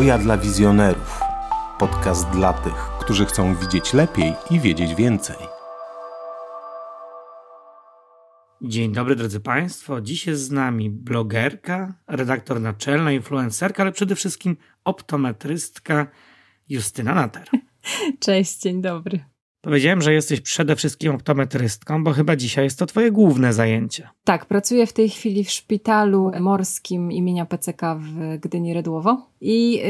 Hoya dla wizjonerów. Podcast dla tych, którzy chcą widzieć lepiej i wiedzieć więcej. Dzień dobry drodzy Państwo. Dziś jest z nami blogerka, redaktor naczelna, influencerka, ale przede wszystkim optometrystka Justyna Nater. Cześć, dzień dobry. Powiedziałem, że jesteś przede wszystkim optometrystką, bo chyba dzisiaj jest to twoje główne zajęcie. Tak, pracuję w tej chwili w szpitalu morskim imienia PCK w Gdyni-Redłowo i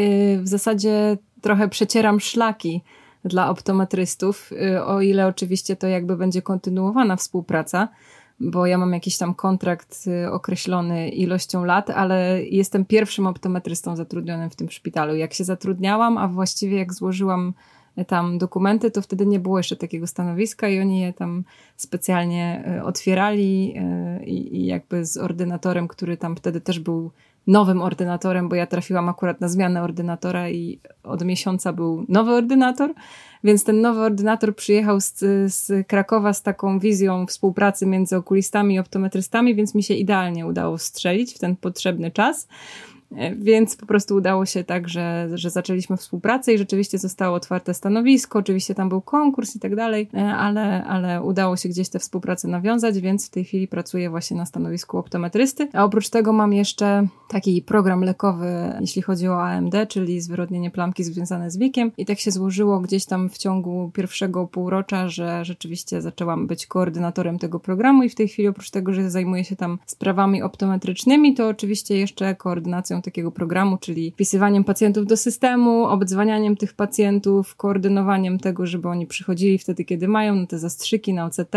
w zasadzie trochę przecieram szlaki dla optometrystów, o ile oczywiście to jakby będzie kontynuowana współpraca, bo ja mam jakiś tam kontrakt określony ilością lat, ale jestem pierwszym optometrystą zatrudnionym w tym szpitalu. Jak się zatrudniałam, a właściwie jak złożyłam tam dokumenty, to wtedy nie było jeszcze takiego stanowiska i oni je tam specjalnie otwierali i jakby z ordynatorem, który tam wtedy też był nowym ordynatorem, bo ja trafiłam akurat na zmianę ordynatora i od miesiąca był nowy ordynator, więc ten nowy ordynator przyjechał z Krakowa z taką wizją współpracy między okulistami i optometrystami, więc mi się idealnie udało strzelić w ten potrzebny czas. Więc po prostu udało się tak, że zaczęliśmy współpracę i rzeczywiście zostało otwarte stanowisko, oczywiście tam był konkurs i tak dalej, ale udało się gdzieś tę współpracę nawiązać, więc w tej chwili pracuję właśnie na stanowisku optometrysty, a oprócz tego mam jeszcze taki program lekowy, jeśli chodzi o AMD, czyli zwyrodnienie plamki związane z wiekiem i tak się złożyło gdzieś tam w ciągu pierwszego półrocza, że rzeczywiście zaczęłam być koordynatorem tego programu i w tej chwili oprócz tego, że zajmuję się tam sprawami optometrycznymi, to oczywiście jeszcze koordynacją takiego programu, czyli wpisywaniem pacjentów do systemu, obdzwanianiem tych pacjentów, koordynowaniem tego, żeby oni przychodzili wtedy, kiedy mają na te zastrzyki, na OCT.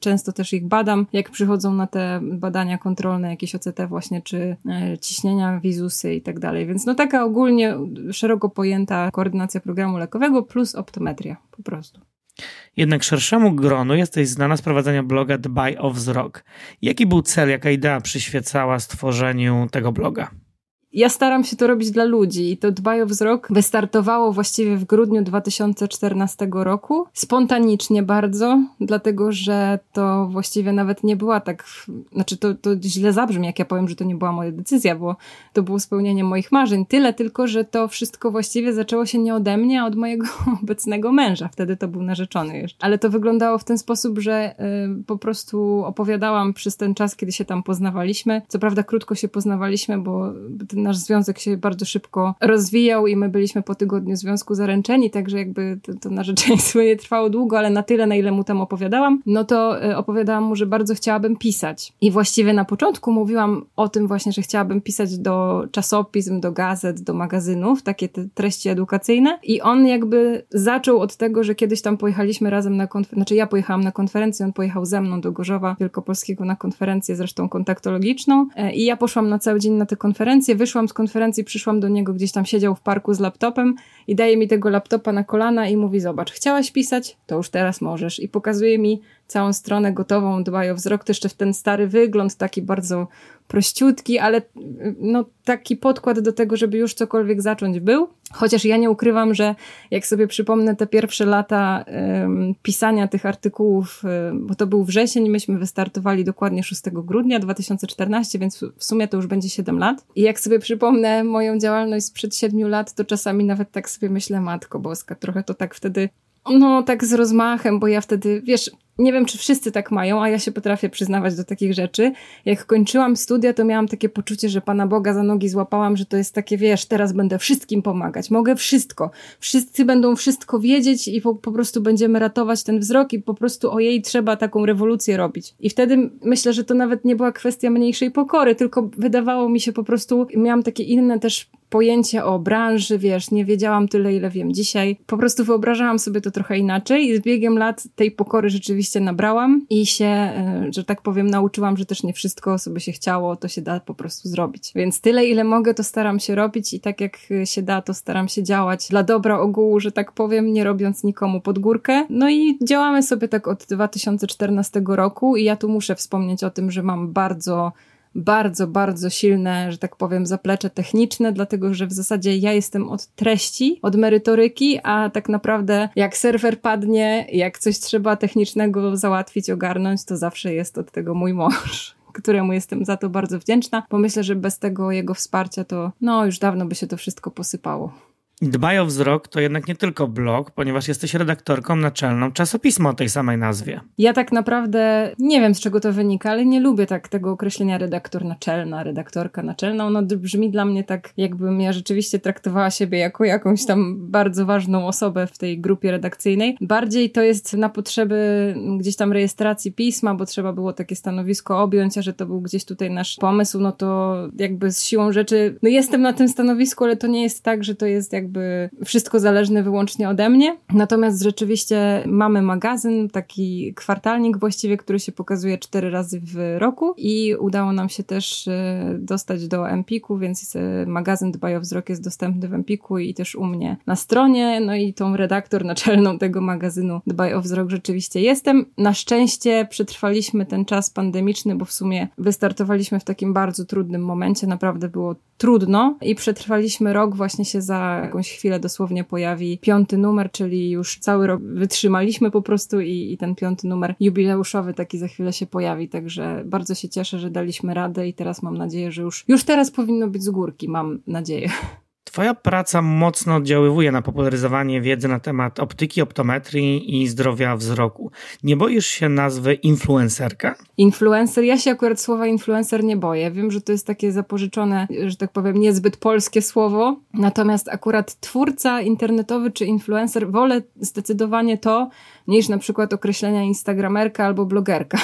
Często też ich badam, jak przychodzą na te badania kontrolne, jakieś OCT właśnie, czy ciśnienia, wizusy i tak dalej. Więc no taka ogólnie szeroko pojęta koordynacja programu lekowego plus optometria po prostu. Jednak szerszemu gronu jesteś znana z prowadzenia bloga Dbaj o Wzrok. Jaki był cel, jaka idea przyświecała stworzeniu tego bloga? Ja staram się to robić dla ludzi i to Dbaj o Wzrok wystartowało właściwie w grudniu 2014 roku. Spontanicznie bardzo, dlatego że to właściwie nawet nie była tak... Znaczy to źle zabrzmi, jak ja powiem, że to nie była moja decyzja, bo to było spełnienie moich marzeń. Tyle tylko, że to wszystko właściwie zaczęło się nie ode mnie, a od mojego obecnego męża. Wtedy to był narzeczony jeszcze. Ale to wyglądało w ten sposób, że po prostu opowiadałam przez ten czas, kiedy się tam poznawaliśmy. Co prawda krótko się poznawaliśmy, bo ten nasz związek się bardzo szybko rozwijał i my byliśmy po tygodniu związku zaręczeni, także jakby to narzeczeństwo nie trwało długo, ale na tyle, na ile mu tam opowiadałam, no to opowiadałam mu, że bardzo chciałabym pisać. I właściwie na początku mówiłam o tym właśnie, że chciałabym pisać do czasopism, do gazet, do magazynów, takie te treści edukacyjne i on jakby zaczął od tego, że kiedyś tam pojechaliśmy razem na konferencję, znaczy ja pojechałam na konferencję, on pojechał ze mną do Gorzowa Wielkopolskiego na konferencję, zresztą kontaktologiczną i ja poszłam na cały dzień na tę konferencję, wyszłam z konferencji, przyszłam do niego, gdzieś tam siedział w parku z laptopem i daje mi tego laptopa na kolana i mówi, zobacz, chciałaś pisać? To już teraz możesz. I pokazuje mi całą stronę gotową, Dbaj o Wzrok, to jeszcze w ten stary wygląd, taki bardzo prościutki, ale no taki podkład do tego, żeby już cokolwiek zacząć był. Chociaż ja nie ukrywam, że jak sobie przypomnę te pierwsze lata pisania tych artykułów, bo to był wrzesień, myśmy wystartowali dokładnie 6 grudnia 2014, więc w sumie to już będzie 7 lat. I jak sobie przypomnę moją działalność sprzed 7 lat, to czasami nawet tak sobie myślę, Matko Boska, trochę to tak wtedy... No tak z rozmachem, bo ja wtedy, wiesz, nie wiem czy wszyscy tak mają, a ja się potrafię przyznawać do takich rzeczy. Jak kończyłam studia, to miałam takie poczucie, że Pana Boga za nogi złapałam, że to jest takie, wiesz, teraz będę wszystkim pomagać, mogę wszystko. Wszyscy będą wszystko wiedzieć i po prostu będziemy ratować ten wzrok i po prostu ojej, trzeba taką rewolucję robić. I wtedy myślę, że to nawet nie była kwestia mniejszej pokory, tylko wydawało mi się po prostu, miałam takie inne też pojęcie o branży, wiesz, nie wiedziałam tyle, ile wiem dzisiaj. Po prostu wyobrażałam sobie to trochę inaczej i z biegiem lat tej pokory rzeczywiście nabrałam i się, że tak powiem, nauczyłam, że też nie wszystko sobie się chciało, to się da po prostu zrobić. Więc tyle, ile mogę, to staram się robić i tak jak się da, to staram się działać dla dobra ogółu, że tak powiem, nie robiąc nikomu pod górkę. No i działamy sobie tak od 2014 roku i ja tu muszę wspomnieć o tym, że mam bardzo silne, że tak powiem, zaplecze techniczne, dlatego że w zasadzie ja jestem od treści, od merytoryki, a tak naprawdę jak serwer padnie, jak coś trzeba technicznego załatwić, ogarnąć, to zawsze jest od tego mój mąż, któremu jestem za to bardzo wdzięczna, bo myślę, że bez tego jego wsparcia to już dawno by się to wszystko posypało. Dbaj o wzrok to jednak nie tylko blog, ponieważ jesteś redaktorką naczelną czasopisma o tej samej nazwie. Ja tak naprawdę nie wiem, z czego to wynika, ale nie lubię tak tego określenia redaktor naczelna, redaktorka naczelna. Ono brzmi dla mnie tak, jakbym ja rzeczywiście traktowała siebie jako jakąś tam bardzo ważną osobę w tej grupie redakcyjnej. Bardziej to jest na potrzeby gdzieś tam rejestracji pisma, bo trzeba było takie stanowisko objąć, a że to był gdzieś tutaj nasz pomysł, no to jakby z siłą rzeczy, jestem na tym stanowisku, ale to nie jest tak, że to jest jakby wszystko zależne wyłącznie ode mnie. Natomiast rzeczywiście mamy magazyn, taki kwartalnik właściwie, który się pokazuje 4 razy w roku i udało nam się też dostać do Empiku, więc magazyn Dbaj o Wzrok jest dostępny w Empiku i też u mnie na stronie. No i tą redaktor naczelną tego magazynu Dbaj o Wzrok rzeczywiście jestem. Na szczęście przetrwaliśmy ten czas pandemiczny, bo w sumie wystartowaliśmy w takim bardzo trudnym momencie. Naprawdę było trudno i przetrwaliśmy rok, właśnie się za jakąś chwilę dosłownie pojawi 5. numer, czyli już cały rok wytrzymaliśmy po prostu i ten 5. numer jubileuszowy taki za chwilę się pojawi, także bardzo się cieszę, że daliśmy radę i teraz mam nadzieję, że już teraz powinno być z górki, mam nadzieję. Twoja praca mocno oddziaływuje na popularyzowanie wiedzy na temat optyki, optometrii i zdrowia wzroku. Nie boisz się nazwy influencerka? Influencer? Ja się akurat słowa influencer nie boję. Wiem, że to jest takie zapożyczone, że tak powiem, niezbyt polskie słowo. Natomiast akurat twórca internetowy czy influencer wolę zdecydowanie to, niż na przykład określenia instagramerka albo blogerka.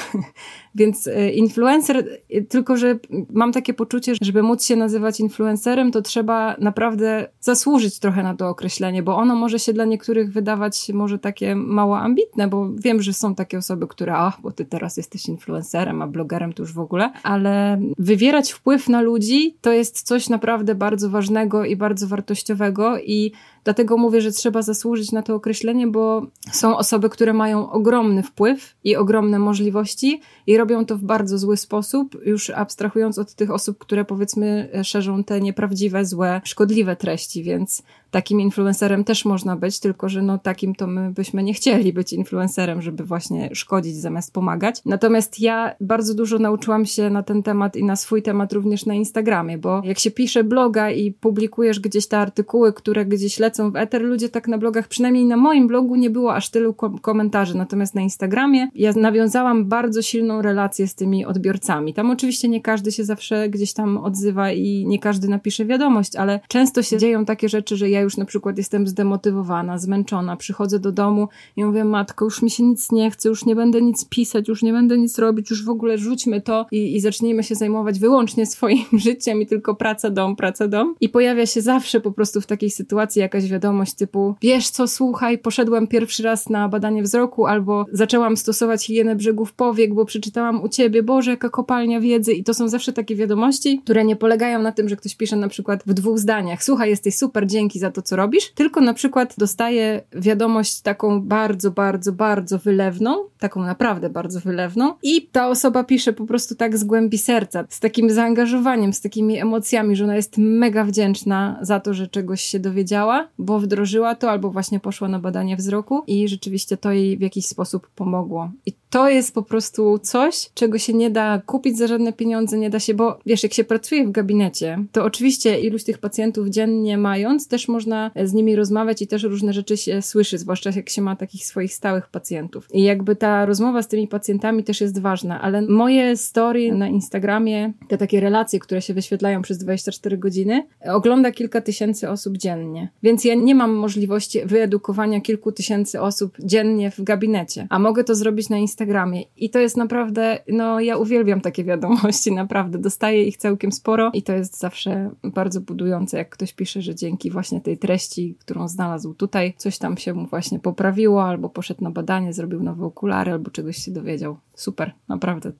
Więc influencer, tylko że mam takie poczucie, że żeby móc się nazywać influencerem, to trzeba naprawdę zasłużyć trochę na to określenie, bo ono może się dla niektórych wydawać może takie mało ambitne, bo wiem, że są takie osoby, które bo ty teraz jesteś influencerem, a blogerem to już w ogóle, ale wywierać wpływ na ludzi to jest coś naprawdę bardzo ważnego i bardzo wartościowego i dlatego mówię, że trzeba zasłużyć na to określenie, bo są osoby, które mają ogromny wpływ i ogromne możliwości i robią to w bardzo zły sposób, już abstrahując od tych osób, które powiedzmy szerzą te nieprawdziwe, złe, szkodliwe treści, więc takim influencerem też można być, tylko że takim to my byśmy nie chcieli być influencerem, żeby właśnie szkodzić zamiast pomagać. Natomiast ja bardzo dużo nauczyłam się na ten temat i na swój temat również na Instagramie, bo jak się pisze bloga i publikujesz gdzieś te artykuły, które gdzieś lecą w eter, ludzie tak na blogach, przynajmniej na moim blogu nie było aż tylu komentarzy, natomiast na Instagramie ja nawiązałam bardzo silną relację z tymi odbiorcami. Tam oczywiście nie każdy się zawsze gdzieś tam odzywa i nie każdy napisze wiadomość, ale często się dzieją takie rzeczy, że ja już na przykład jestem zdemotywowana, zmęczona, przychodzę do domu i mówię, matko, już mi się nic nie chce, już nie będę nic pisać, już nie będę nic robić, już w ogóle rzućmy to i zacznijmy się zajmować wyłącznie swoim życiem i tylko praca, dom, praca, dom. I pojawia się zawsze po prostu w takiej sytuacji jakaś wiadomość typu, wiesz co, słuchaj, poszedłem pierwszy raz na badanie wzroku albo zaczęłam stosować higienę brzegów powiek, bo przeczytałam u ciebie, Boże, jaka kopalnia wiedzy. I to są zawsze takie wiadomości, które nie polegają na tym, że ktoś pisze na przykład w 2 zdaniach, słuchaj, jesteś super, dzięki za to, co robisz, tylko na przykład dostaję wiadomość taką bardzo, bardzo, bardzo wylewną, taką naprawdę bardzo wylewną i ta osoba pisze po prostu tak z głębi serca, z takim zaangażowaniem, z takimi emocjami, że ona jest mega wdzięczna za to, że czegoś się dowiedziała, bo wdrożyła to albo właśnie poszła na badanie wzroku i rzeczywiście to jej w jakiś sposób pomogło. I to jest po prostu coś, czego się nie da kupić za żadne pieniądze, nie da się, bo wiesz, jak się pracuje w gabinecie, to oczywiście iluś tych pacjentów dziennie mając, też można z nimi rozmawiać i też różne rzeczy się słyszy, zwłaszcza jak się ma takich swoich stałych pacjentów. I jakby ta rozmowa z tymi pacjentami też jest ważna, ale moje story na Instagramie, te takie relacje, które się wyświetlają przez 24 godziny, ogląda kilka tysięcy osób dziennie. Więc ja nie mam możliwości wyedukowania kilku tysięcy osób dziennie w gabinecie, a mogę to zrobić na Instagramie. I to jest naprawdę, ja uwielbiam takie wiadomości, naprawdę. Dostaję ich całkiem sporo i to jest zawsze bardzo budujące, jak ktoś pisze, że dzięki właśnie tej treści, którą znalazł tutaj, coś tam się mu właśnie poprawiło, albo poszedł na badanie, zrobił nowe okulary, albo czegoś się dowiedział. Super, naprawdę.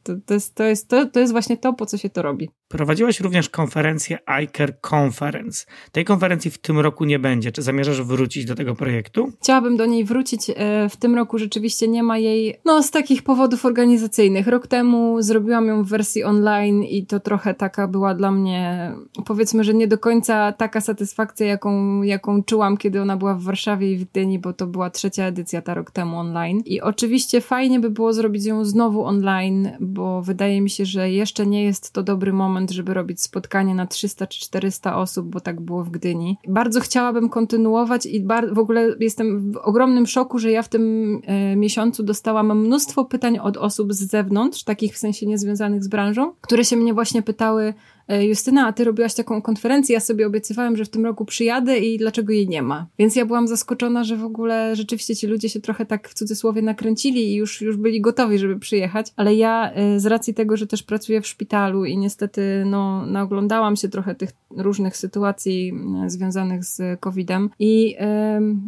To jest właśnie to, po co się to robi. Prowadziłaś również konferencję iCare Conference. Tej konferencji w tym roku nie będzie. Czy zamierzasz wrócić do tego projektu? Chciałabym do niej wrócić. W tym roku rzeczywiście nie ma jej, z takiej takich powodów organizacyjnych. Rok temu zrobiłam ją w wersji online i to trochę taka była dla mnie, powiedzmy, że nie do końca taka satysfakcja, jaką czułam, kiedy ona była w Warszawie i w Gdyni, bo to była trzecia edycja ta rok temu online. I oczywiście fajnie by było zrobić ją znowu online, bo wydaje mi się, że jeszcze nie jest to dobry moment, żeby robić spotkanie na 300 czy 400 osób, bo tak było w Gdyni. Bardzo chciałabym kontynuować i w ogóle jestem w ogromnym szoku, że ja w tym miesiącu dostałam mnóstwo pytań od osób z zewnątrz, takich w sensie niezwiązanych z branżą, które się mnie właśnie pytały: Justyna, a ty robiłaś taką konferencję, ja sobie obiecywałem, że w tym roku przyjadę i dlaczego jej nie ma? Więc ja byłam zaskoczona, że w ogóle rzeczywiście ci ludzie się trochę tak w cudzysłowie nakręcili i już byli gotowi, żeby przyjechać, ale ja z racji tego, że też pracuję w szpitalu i niestety no, naoglądałam się trochę tych różnych sytuacji związanych z COVID-em i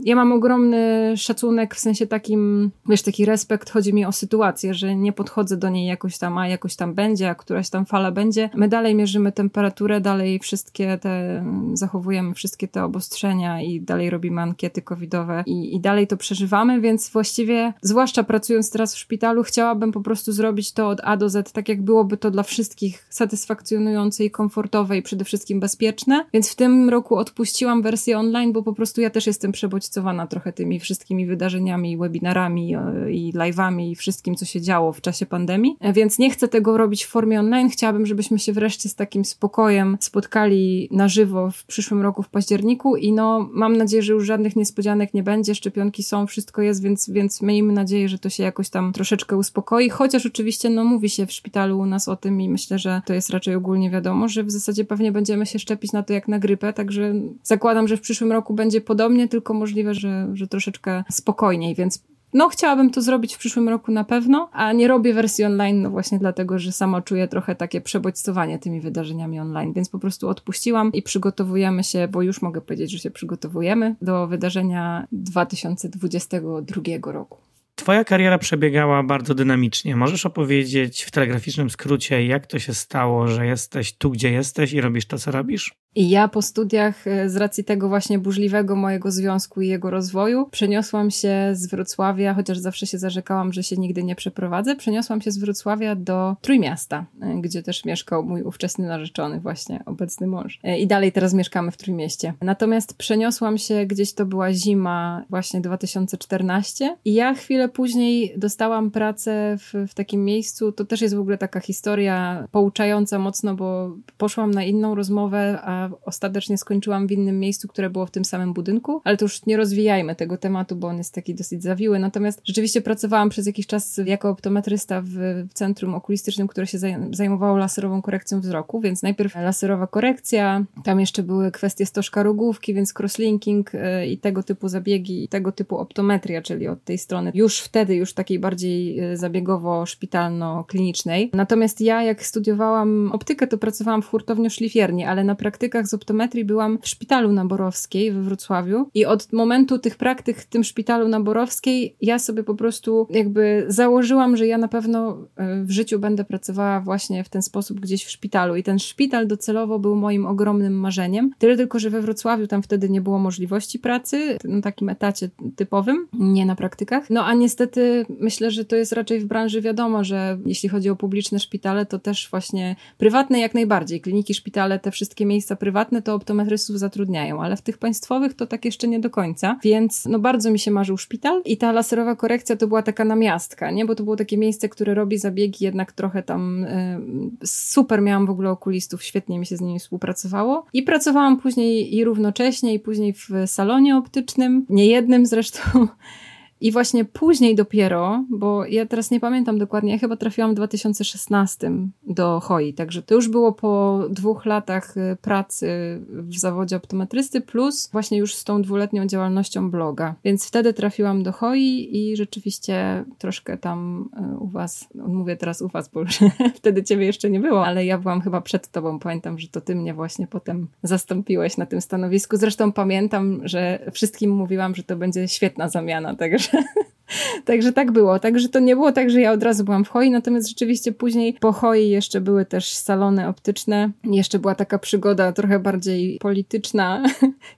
ja mam ogromny szacunek w sensie takim, wiesz, taki respekt, chodzi mi o sytuację, że nie podchodzę do niej jakoś tam, a jakoś tam będzie, a któraś tam fala będzie. My dalej mierzymy temperaturę, dalej wszystkie te, zachowujemy wszystkie te obostrzenia i dalej robimy ankiety covidowe i dalej to przeżywamy, więc właściwie, zwłaszcza pracując teraz w szpitalu, chciałabym po prostu zrobić to od A do Z, tak jak byłoby to dla wszystkich satysfakcjonujące i komfortowe i przede wszystkim bezpieczne, więc w tym roku odpuściłam wersję online, bo po prostu ja też jestem przebodźcowana trochę tymi wszystkimi wydarzeniami, webinarami i live'ami i wszystkim, co się działo w czasie pandemii, więc nie chcę tego robić w formie online, chciałabym, żebyśmy się wreszcie z takim spokojem spotkali na żywo w przyszłym roku w październiku i no mam nadzieję, że już żadnych niespodzianek nie będzie, szczepionki są, wszystko jest, więc miejmy nadzieję, że to się jakoś tam troszeczkę uspokoi, chociaż oczywiście no mówi się w szpitalu u nas o tym i myślę, że to jest raczej ogólnie wiadomo, że w zasadzie pewnie będziemy się szczepić na to jak na grypę, także zakładam, że w przyszłym roku będzie podobnie, tylko możliwe, że troszeczkę spokojniej, więc no chciałabym to zrobić w przyszłym roku na pewno, a nie robię wersji online, no właśnie dlatego, że sama czuję trochę takie przebodźcowanie tymi wydarzeniami online, więc po prostu odpuściłam i przygotowujemy się, bo już mogę powiedzieć, że się przygotowujemy do wydarzenia 2022 roku. Twoja kariera przebiegała bardzo dynamicznie. Możesz opowiedzieć w telegraficznym skrócie, jak to się stało, że jesteś tu, gdzie jesteś i robisz to, co robisz? I ja po studiach, z racji tego właśnie burzliwego mojego związku i jego rozwoju, przeniosłam się z Wrocławia, chociaż zawsze się zarzekałam, że się nigdy nie przeprowadzę, przeniosłam się z Wrocławia do Trójmiasta, gdzie też mieszkał mój ówczesny narzeczony, właśnie obecny mąż. I dalej teraz mieszkamy w Trójmieście. Natomiast przeniosłam się, gdzieś to była zima właśnie 2014 i ja chwilę później dostałam pracę w takim miejscu, to też jest w ogóle taka historia pouczająca mocno, bo poszłam na inną rozmowę, a ostatecznie skończyłam w innym miejscu, które było w tym samym budynku, ale to już nie rozwijajmy tego tematu, bo on jest taki dosyć zawiły. Natomiast rzeczywiście pracowałam przez jakiś czas jako optometrysta w centrum okulistycznym, które się zajmowało laserową korekcją wzroku, więc najpierw laserowa korekcja, tam jeszcze były kwestie stożka rogówki, więc crosslinking i tego typu zabiegi i tego typu optometria, czyli od tej strony już wtedy, już takiej bardziej zabiegowo-szpitalno-klinicznej. Natomiast ja jak studiowałam optykę, to pracowałam w hurtowniu-szlifierni, ale na praktykach z optometrii byłam w szpitalu na Borowskiej we Wrocławiu i od momentu tych praktyk w tym szpitalu na Borowskiej ja sobie po prostu jakby założyłam, że ja na pewno w życiu będę pracowała właśnie w ten sposób gdzieś w szpitalu i ten szpital docelowo był moim ogromnym marzeniem. Tyle tylko, że we Wrocławiu tam wtedy nie było możliwości pracy na takim etacie typowym, nie na praktykach. No a niestety myślę, że to jest raczej w branży wiadomo, że jeśli chodzi o publiczne szpitale, to też właśnie prywatne jak najbardziej, kliniki, szpitale, te wszystkie miejsca prywatne to optometrystów zatrudniają, ale w tych państwowych to tak jeszcze nie do końca, więc no bardzo mi się marzył szpital i ta laserowa korekcja to była taka namiastka, nie? Bo to było takie miejsce, które robi zabiegi jednak trochę tam super miałam w ogóle okulistów, świetnie mi się z nimi współpracowało i pracowałam później i równocześnie i później w salonie optycznym, niejednym zresztą. I właśnie później dopiero, bo ja teraz nie pamiętam dokładnie, ja chyba trafiłam w 2016 do HOI, także to już było po 2 latach pracy w zawodzie optometrysty plus właśnie już z tą 2-letnią działalnością bloga. Więc wtedy trafiłam do HOI i rzeczywiście troszkę tam u was, mówię teraz u was, bo już wtedy ciebie jeszcze nie było, ale ja byłam chyba przed tobą, pamiętam, że to ty mnie właśnie potem zastąpiłeś na tym stanowisku. Zresztą pamiętam, że wszystkim mówiłam, że to będzie świetna zamiana, także także tak było, także to nie było tak, że ja od razu byłam w HOI, natomiast rzeczywiście później po HOI jeszcze były też salony optyczne, jeszcze była taka przygoda trochę bardziej polityczna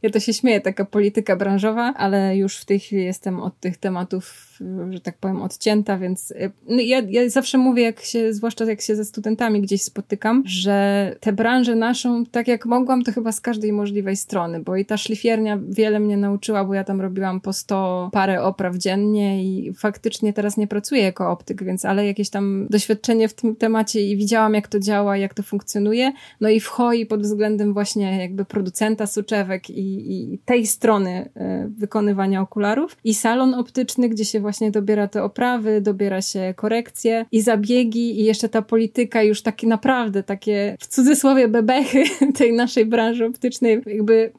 Ja to się śmieję, taka polityka branżowa, ale już w tej chwili jestem od tych tematów, że tak powiem, odcięta, więc ja zawsze mówię, zwłaszcza jak się ze studentami gdzieś spotykam, że tę branżę naszą, tak jak mogłam, to chyba z każdej możliwej strony, bo i ta szlifiernia wiele mnie nauczyła, bo ja tam robiłam po 100 parę opraw dziennie i faktycznie teraz nie pracuję jako optyk, więc ale jakieś tam doświadczenie w tym temacie i widziałam, jak to działa, jak to funkcjonuje, no i w HOI pod względem właśnie jakby producenta soczewek i tej strony wykonywania okularów i salon optyczny, gdzie się właśnie dobiera te oprawy, dobiera się korekcje i zabiegi i jeszcze ta polityka już takie naprawdę, takie w cudzysłowie bebechy tej naszej branży optycznej, jakby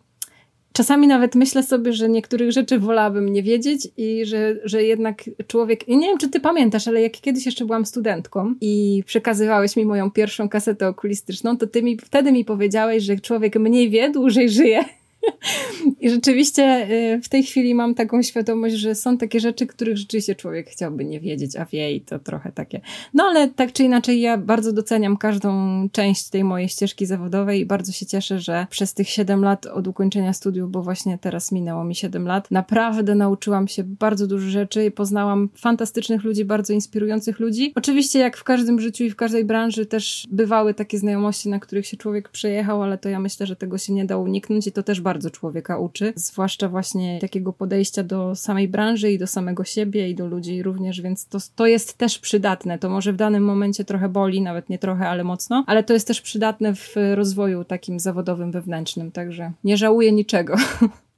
czasami nawet myślę sobie, że niektórych rzeczy wolałabym nie wiedzieć i że jednak człowiek... I nie wiem, czy ty pamiętasz, ale jak kiedyś jeszcze byłam studentką i przekazywałeś mi moją pierwszą kasetę okulistyczną, to wtedy mi powiedziałeś, że człowiek mniej wie, dłużej żyje. I rzeczywiście w tej chwili mam taką świadomość, że są takie rzeczy, których rzeczywiście człowiek chciałby nie wiedzieć, a wie i to trochę takie. No ale tak czy inaczej ja bardzo doceniam każdą część tej mojej ścieżki zawodowej i bardzo się cieszę, że przez tych 7 lat od ukończenia studiów, bo właśnie teraz minęło mi 7 lat, naprawdę nauczyłam się bardzo dużo rzeczy i poznałam fantastycznych ludzi, bardzo inspirujących ludzi. Oczywiście jak w każdym życiu i w każdej branży też bywały takie znajomości, na których się człowiek przejechał, ale to ja myślę, że tego się nie da uniknąć i to też bardzo człowieka uczy, zwłaszcza właśnie takiego podejścia do samej branży i do samego siebie i do ludzi również, więc to jest też przydatne, to może w danym momencie trochę boli, nawet nie trochę, ale mocno, ale to jest też przydatne w rozwoju takim zawodowym, wewnętrznym, także nie żałuję niczego.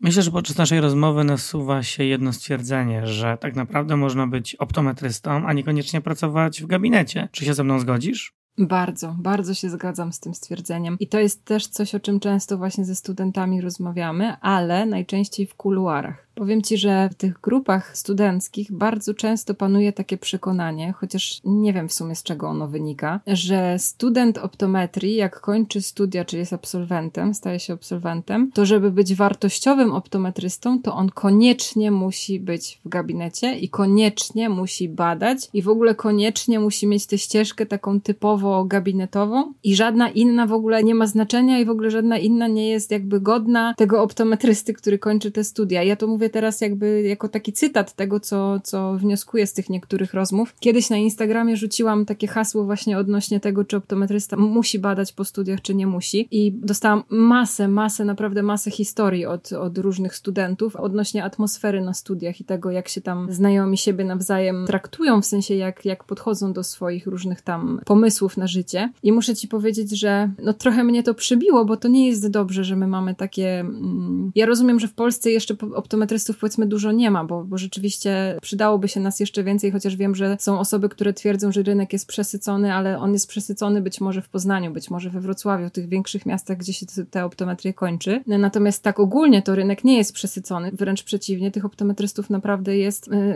Myślę, że podczas naszej rozmowy nasuwa się jedno stwierdzenie, że tak naprawdę można być optometrystą, a niekoniecznie pracować w gabinecie. Czy się ze mną zgodzisz? Bardzo, bardzo się zgadzam z tym stwierdzeniem i to jest też coś, o czym często właśnie ze studentami rozmawiamy, ale najczęściej w kuluarach. Powiem Ci, że w tych grupach studenckich bardzo często panuje takie przekonanie, chociaż nie wiem w sumie z czego ono wynika, że student optometrii jak kończy studia, czyli jest absolwentem, staje się absolwentem, to żeby być wartościowym optometrystą, to on koniecznie musi być w gabinecie i koniecznie musi badać i w ogóle koniecznie musi mieć tę ścieżkę taką typowo gabinetową i żadna inna w ogóle nie ma znaczenia i w ogóle żadna inna nie jest jakby godna tego optometrysty, który kończy te studia. Ja to mówię teraz jakby jako taki cytat tego, co wnioskuję z tych niektórych rozmów. Kiedyś na Instagramie rzuciłam takie hasło właśnie odnośnie tego, czy optometrysta musi badać po studiach, czy nie musi. I dostałam naprawdę masę historii od różnych studentów odnośnie atmosfery na studiach i tego, jak się tam znajomi siebie nawzajem traktują, w sensie jak podchodzą do swoich różnych tam pomysłów na życie. I muszę Ci powiedzieć, że no trochę mnie to przybiło, bo to nie jest dobrze, że my mamy takie... Ja rozumiem, że w Polsce jeszcze optometrystów powiedzmy dużo nie ma, bo rzeczywiście przydałoby się nas jeszcze więcej, chociaż wiem, że są osoby, które twierdzą, że rynek jest przesycony, ale on jest przesycony być może w Poznaniu, być może we Wrocławiu, w tych większych miastach, gdzie się ta optometria kończy. Natomiast tak ogólnie to rynek nie jest przesycony, wręcz przeciwnie, tych optometrystów naprawdę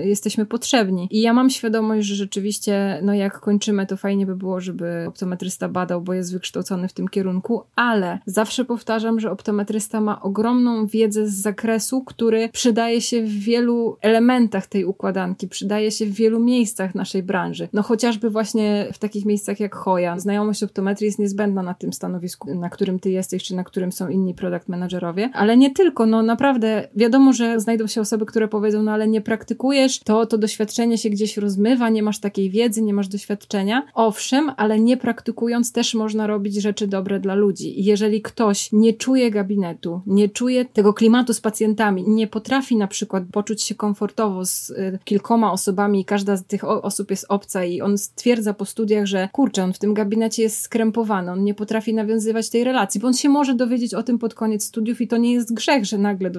jesteśmy potrzebni. I ja mam świadomość, że rzeczywiście no jak kończymy, to fajnie by było, żeby optometrysta badał, bo jest wykształcony w tym kierunku, ale zawsze powtarzam, że optometrysta ma ogromną wiedzę z zakresu, który przydaje się w wielu elementach tej układanki, przydaje się w wielu miejscach naszej branży. No chociażby właśnie w takich miejscach jak Hoya. Znajomość optometrii jest niezbędna na tym stanowisku, na którym ty jesteś, czy na którym są inni product managerowie, ale nie tylko, no naprawdę wiadomo, że znajdą się osoby, które powiedzą, no ale nie praktykujesz, to doświadczenie się gdzieś rozmywa, nie masz takiej wiedzy, nie masz doświadczenia. Owszem, ale nie praktykując też można robić rzeczy dobre dla ludzi. I jeżeli ktoś nie czuje gabinetu, nie czuje tego klimatu z pacjentami, nie potrafi na przykład poczuć się komfortowo z kilkoma osobami i każda z tych osób jest obca i on stwierdza po studiach, że kurczę, on w tym gabinecie jest skrępowany, on nie potrafi nawiązywać tej relacji, bo on się może dowiedzieć o tym pod koniec studiów i to nie jest grzech, że nagle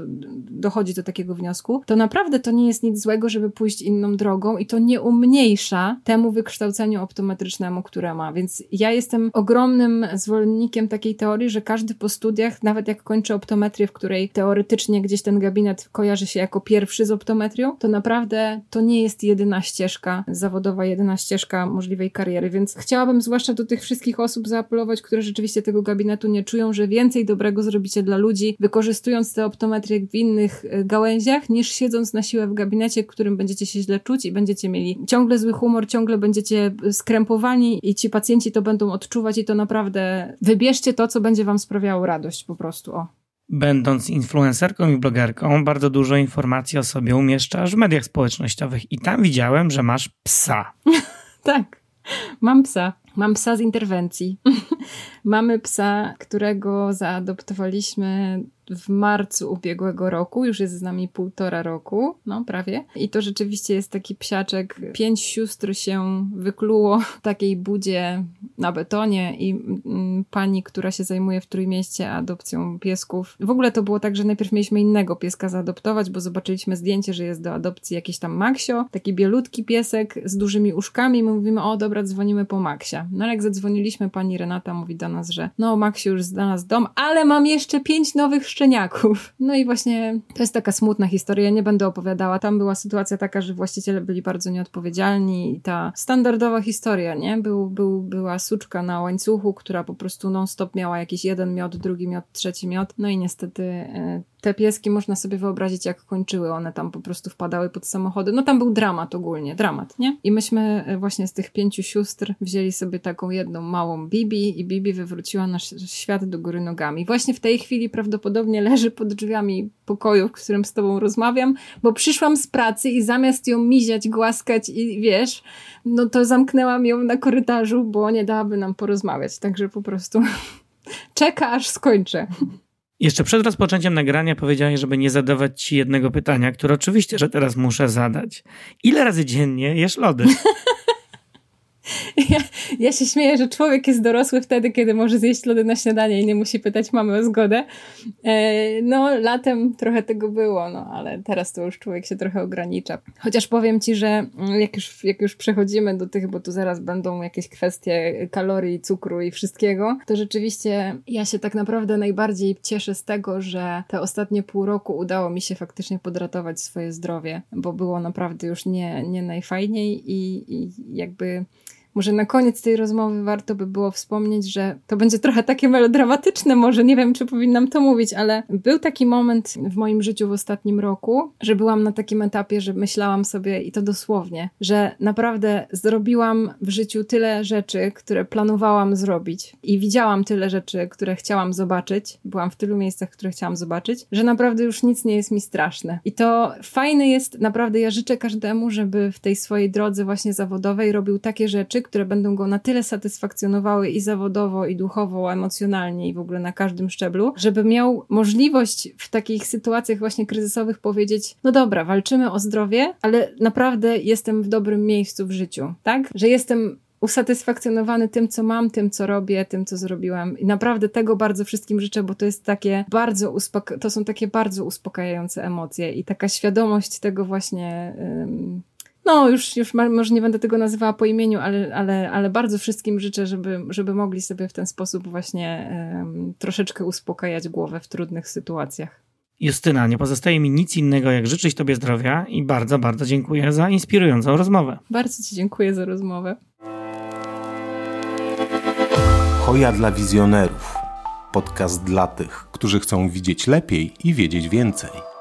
dochodzi do takiego wniosku. To naprawdę to nie jest nic złego, żeby pójść inną drogą i to nie umniejsza temu wykształceniu optometrycznemu, które ma. Więc ja jestem ogromnym zwolennikiem takiej teorii, że każdy po studiach, nawet jak kończy optometrię, w której teoretycznie gdzieś ten gabinet kojarzy się jako pierwszy z optometrią, to naprawdę to nie jest jedyna ścieżka zawodowa, jedyna ścieżka możliwej kariery, więc chciałabym zwłaszcza do tych wszystkich osób zaapelować, które rzeczywiście tego gabinetu nie czują, że więcej dobrego zrobicie dla ludzi, wykorzystując te optometrie w innych gałęziach, niż siedząc na siłę w gabinecie, w którym będziecie się źle czuć i będziecie mieli ciągle zły humor, ciągle będziecie skrępowani i ci pacjenci to będą odczuwać i to naprawdę wybierzcie to, co będzie wam sprawiało radość po prostu, o. będąc influencerką i blogerką, bardzo dużo informacji o sobie umieszczasz w mediach społecznościowych i tam widziałem, że masz psa. Tak, mam psa. Mam psa z interwencji. Mamy psa, którego zaadoptowaliśmy w marcu ubiegłego roku. Już jest z nami 1,5 roku, no prawie. I to rzeczywiście jest taki psiaczek. 5 sióstr się wykluło w takiej budzie na betonie i pani, która się zajmuje w Trójmieście adopcją piesków. W ogóle to było tak, że najpierw mieliśmy innego pieska zaadoptować, bo zobaczyliśmy zdjęcie, że jest do adopcji jakiś tam Maksio, taki bielutki piesek z dużymi uszkami. My mówimy, o dobra, dzwonimy po Maksia. No ale jak zadzwoniliśmy, pani Renata mówi do nas, że no Maksiu już znalazł dom, ale mam jeszcze 5 nowych szczeniaków. No i właśnie to jest taka smutna historia, nie będę opowiadała. Tam była sytuacja taka, że właściciele byli bardzo nieodpowiedzialni i ta standardowa historia, nie? Była suczka na łańcuchu, która po prostu non stop miała jakiś jeden miod, drugi miod, trzeci miod. No i niestety te pieski można sobie wyobrazić, jak kończyły. One tam po prostu wpadały pod samochody. No tam był dramat ogólnie, dramat, nie? I myśmy właśnie z tych 5 sióstr wzięli sobie taką jedną małą Bibi i Bibi wywróciła nasz świat do góry nogami. Właśnie w tej chwili prawdopodobnie leży pod drzwiami pokoju, w którym z tobą rozmawiam, bo przyszłam z pracy i zamiast ją miziać, głaskać i wiesz, no to zamknęłam ją na korytarzu, bo nie dałaby nam porozmawiać. Także po prostu czeka, aż skończę. Jeszcze przed rozpoczęciem nagrania powiedziałeś, żeby nie zadawać ci jednego pytania, które oczywiście, że teraz muszę zadać. Ile razy dziennie jesz lody? Ja się śmieję, że człowiek jest dorosły wtedy, kiedy może zjeść lody na śniadanie i nie musi pytać mamy o zgodę. No latem trochę tego było, no ale teraz to już człowiek się trochę ogranicza. Chociaż powiem ci, że jak już przechodzimy do tych, bo tu zaraz będą jakieś kwestie kalorii, cukru i wszystkiego, to rzeczywiście ja się tak naprawdę najbardziej cieszę z tego, że te ostatnie pół roku udało mi się faktycznie podratować swoje zdrowie, bo było naprawdę już nie najfajniej i jakby... Może na koniec tej rozmowy warto by było wspomnieć, że to będzie trochę takie melodramatyczne może, nie wiem, czy powinnam to mówić, ale był taki moment w moim życiu w ostatnim roku, że byłam na takim etapie, że myślałam sobie, i to dosłownie, że naprawdę zrobiłam w życiu tyle rzeczy, które planowałam zrobić i widziałam tyle rzeczy, które chciałam zobaczyć, byłam w tylu miejscach, które chciałam zobaczyć, że naprawdę już nic nie jest mi straszne. I to fajne jest, naprawdę ja życzę każdemu, żeby w tej swojej drodze właśnie zawodowej robił takie rzeczy, które będą go na tyle satysfakcjonowały i zawodowo, i duchowo, emocjonalnie, i w ogóle na każdym szczeblu, żeby miał możliwość w takich sytuacjach właśnie kryzysowych powiedzieć, no dobra, walczymy o zdrowie, ale naprawdę jestem w dobrym miejscu w życiu, tak? Że jestem usatysfakcjonowany tym, co mam, tym, co robię, tym, co zrobiłam. I naprawdę tego bardzo wszystkim życzę, bo to jest takie bardzo to są takie bardzo uspokajające emocje i taka świadomość tego właśnie... No, już może nie będę tego nazywała po imieniu, ale bardzo wszystkim życzę, żeby mogli sobie w ten sposób właśnie troszeczkę uspokajać głowę w trudnych sytuacjach. Justyna, nie pozostaje mi nic innego, jak życzyć tobie zdrowia i bardzo, bardzo dziękuję za inspirującą rozmowę. Bardzo ci dziękuję za rozmowę. Hoja dla wizjonerów. Podcast dla tych, którzy chcą widzieć lepiej i wiedzieć więcej.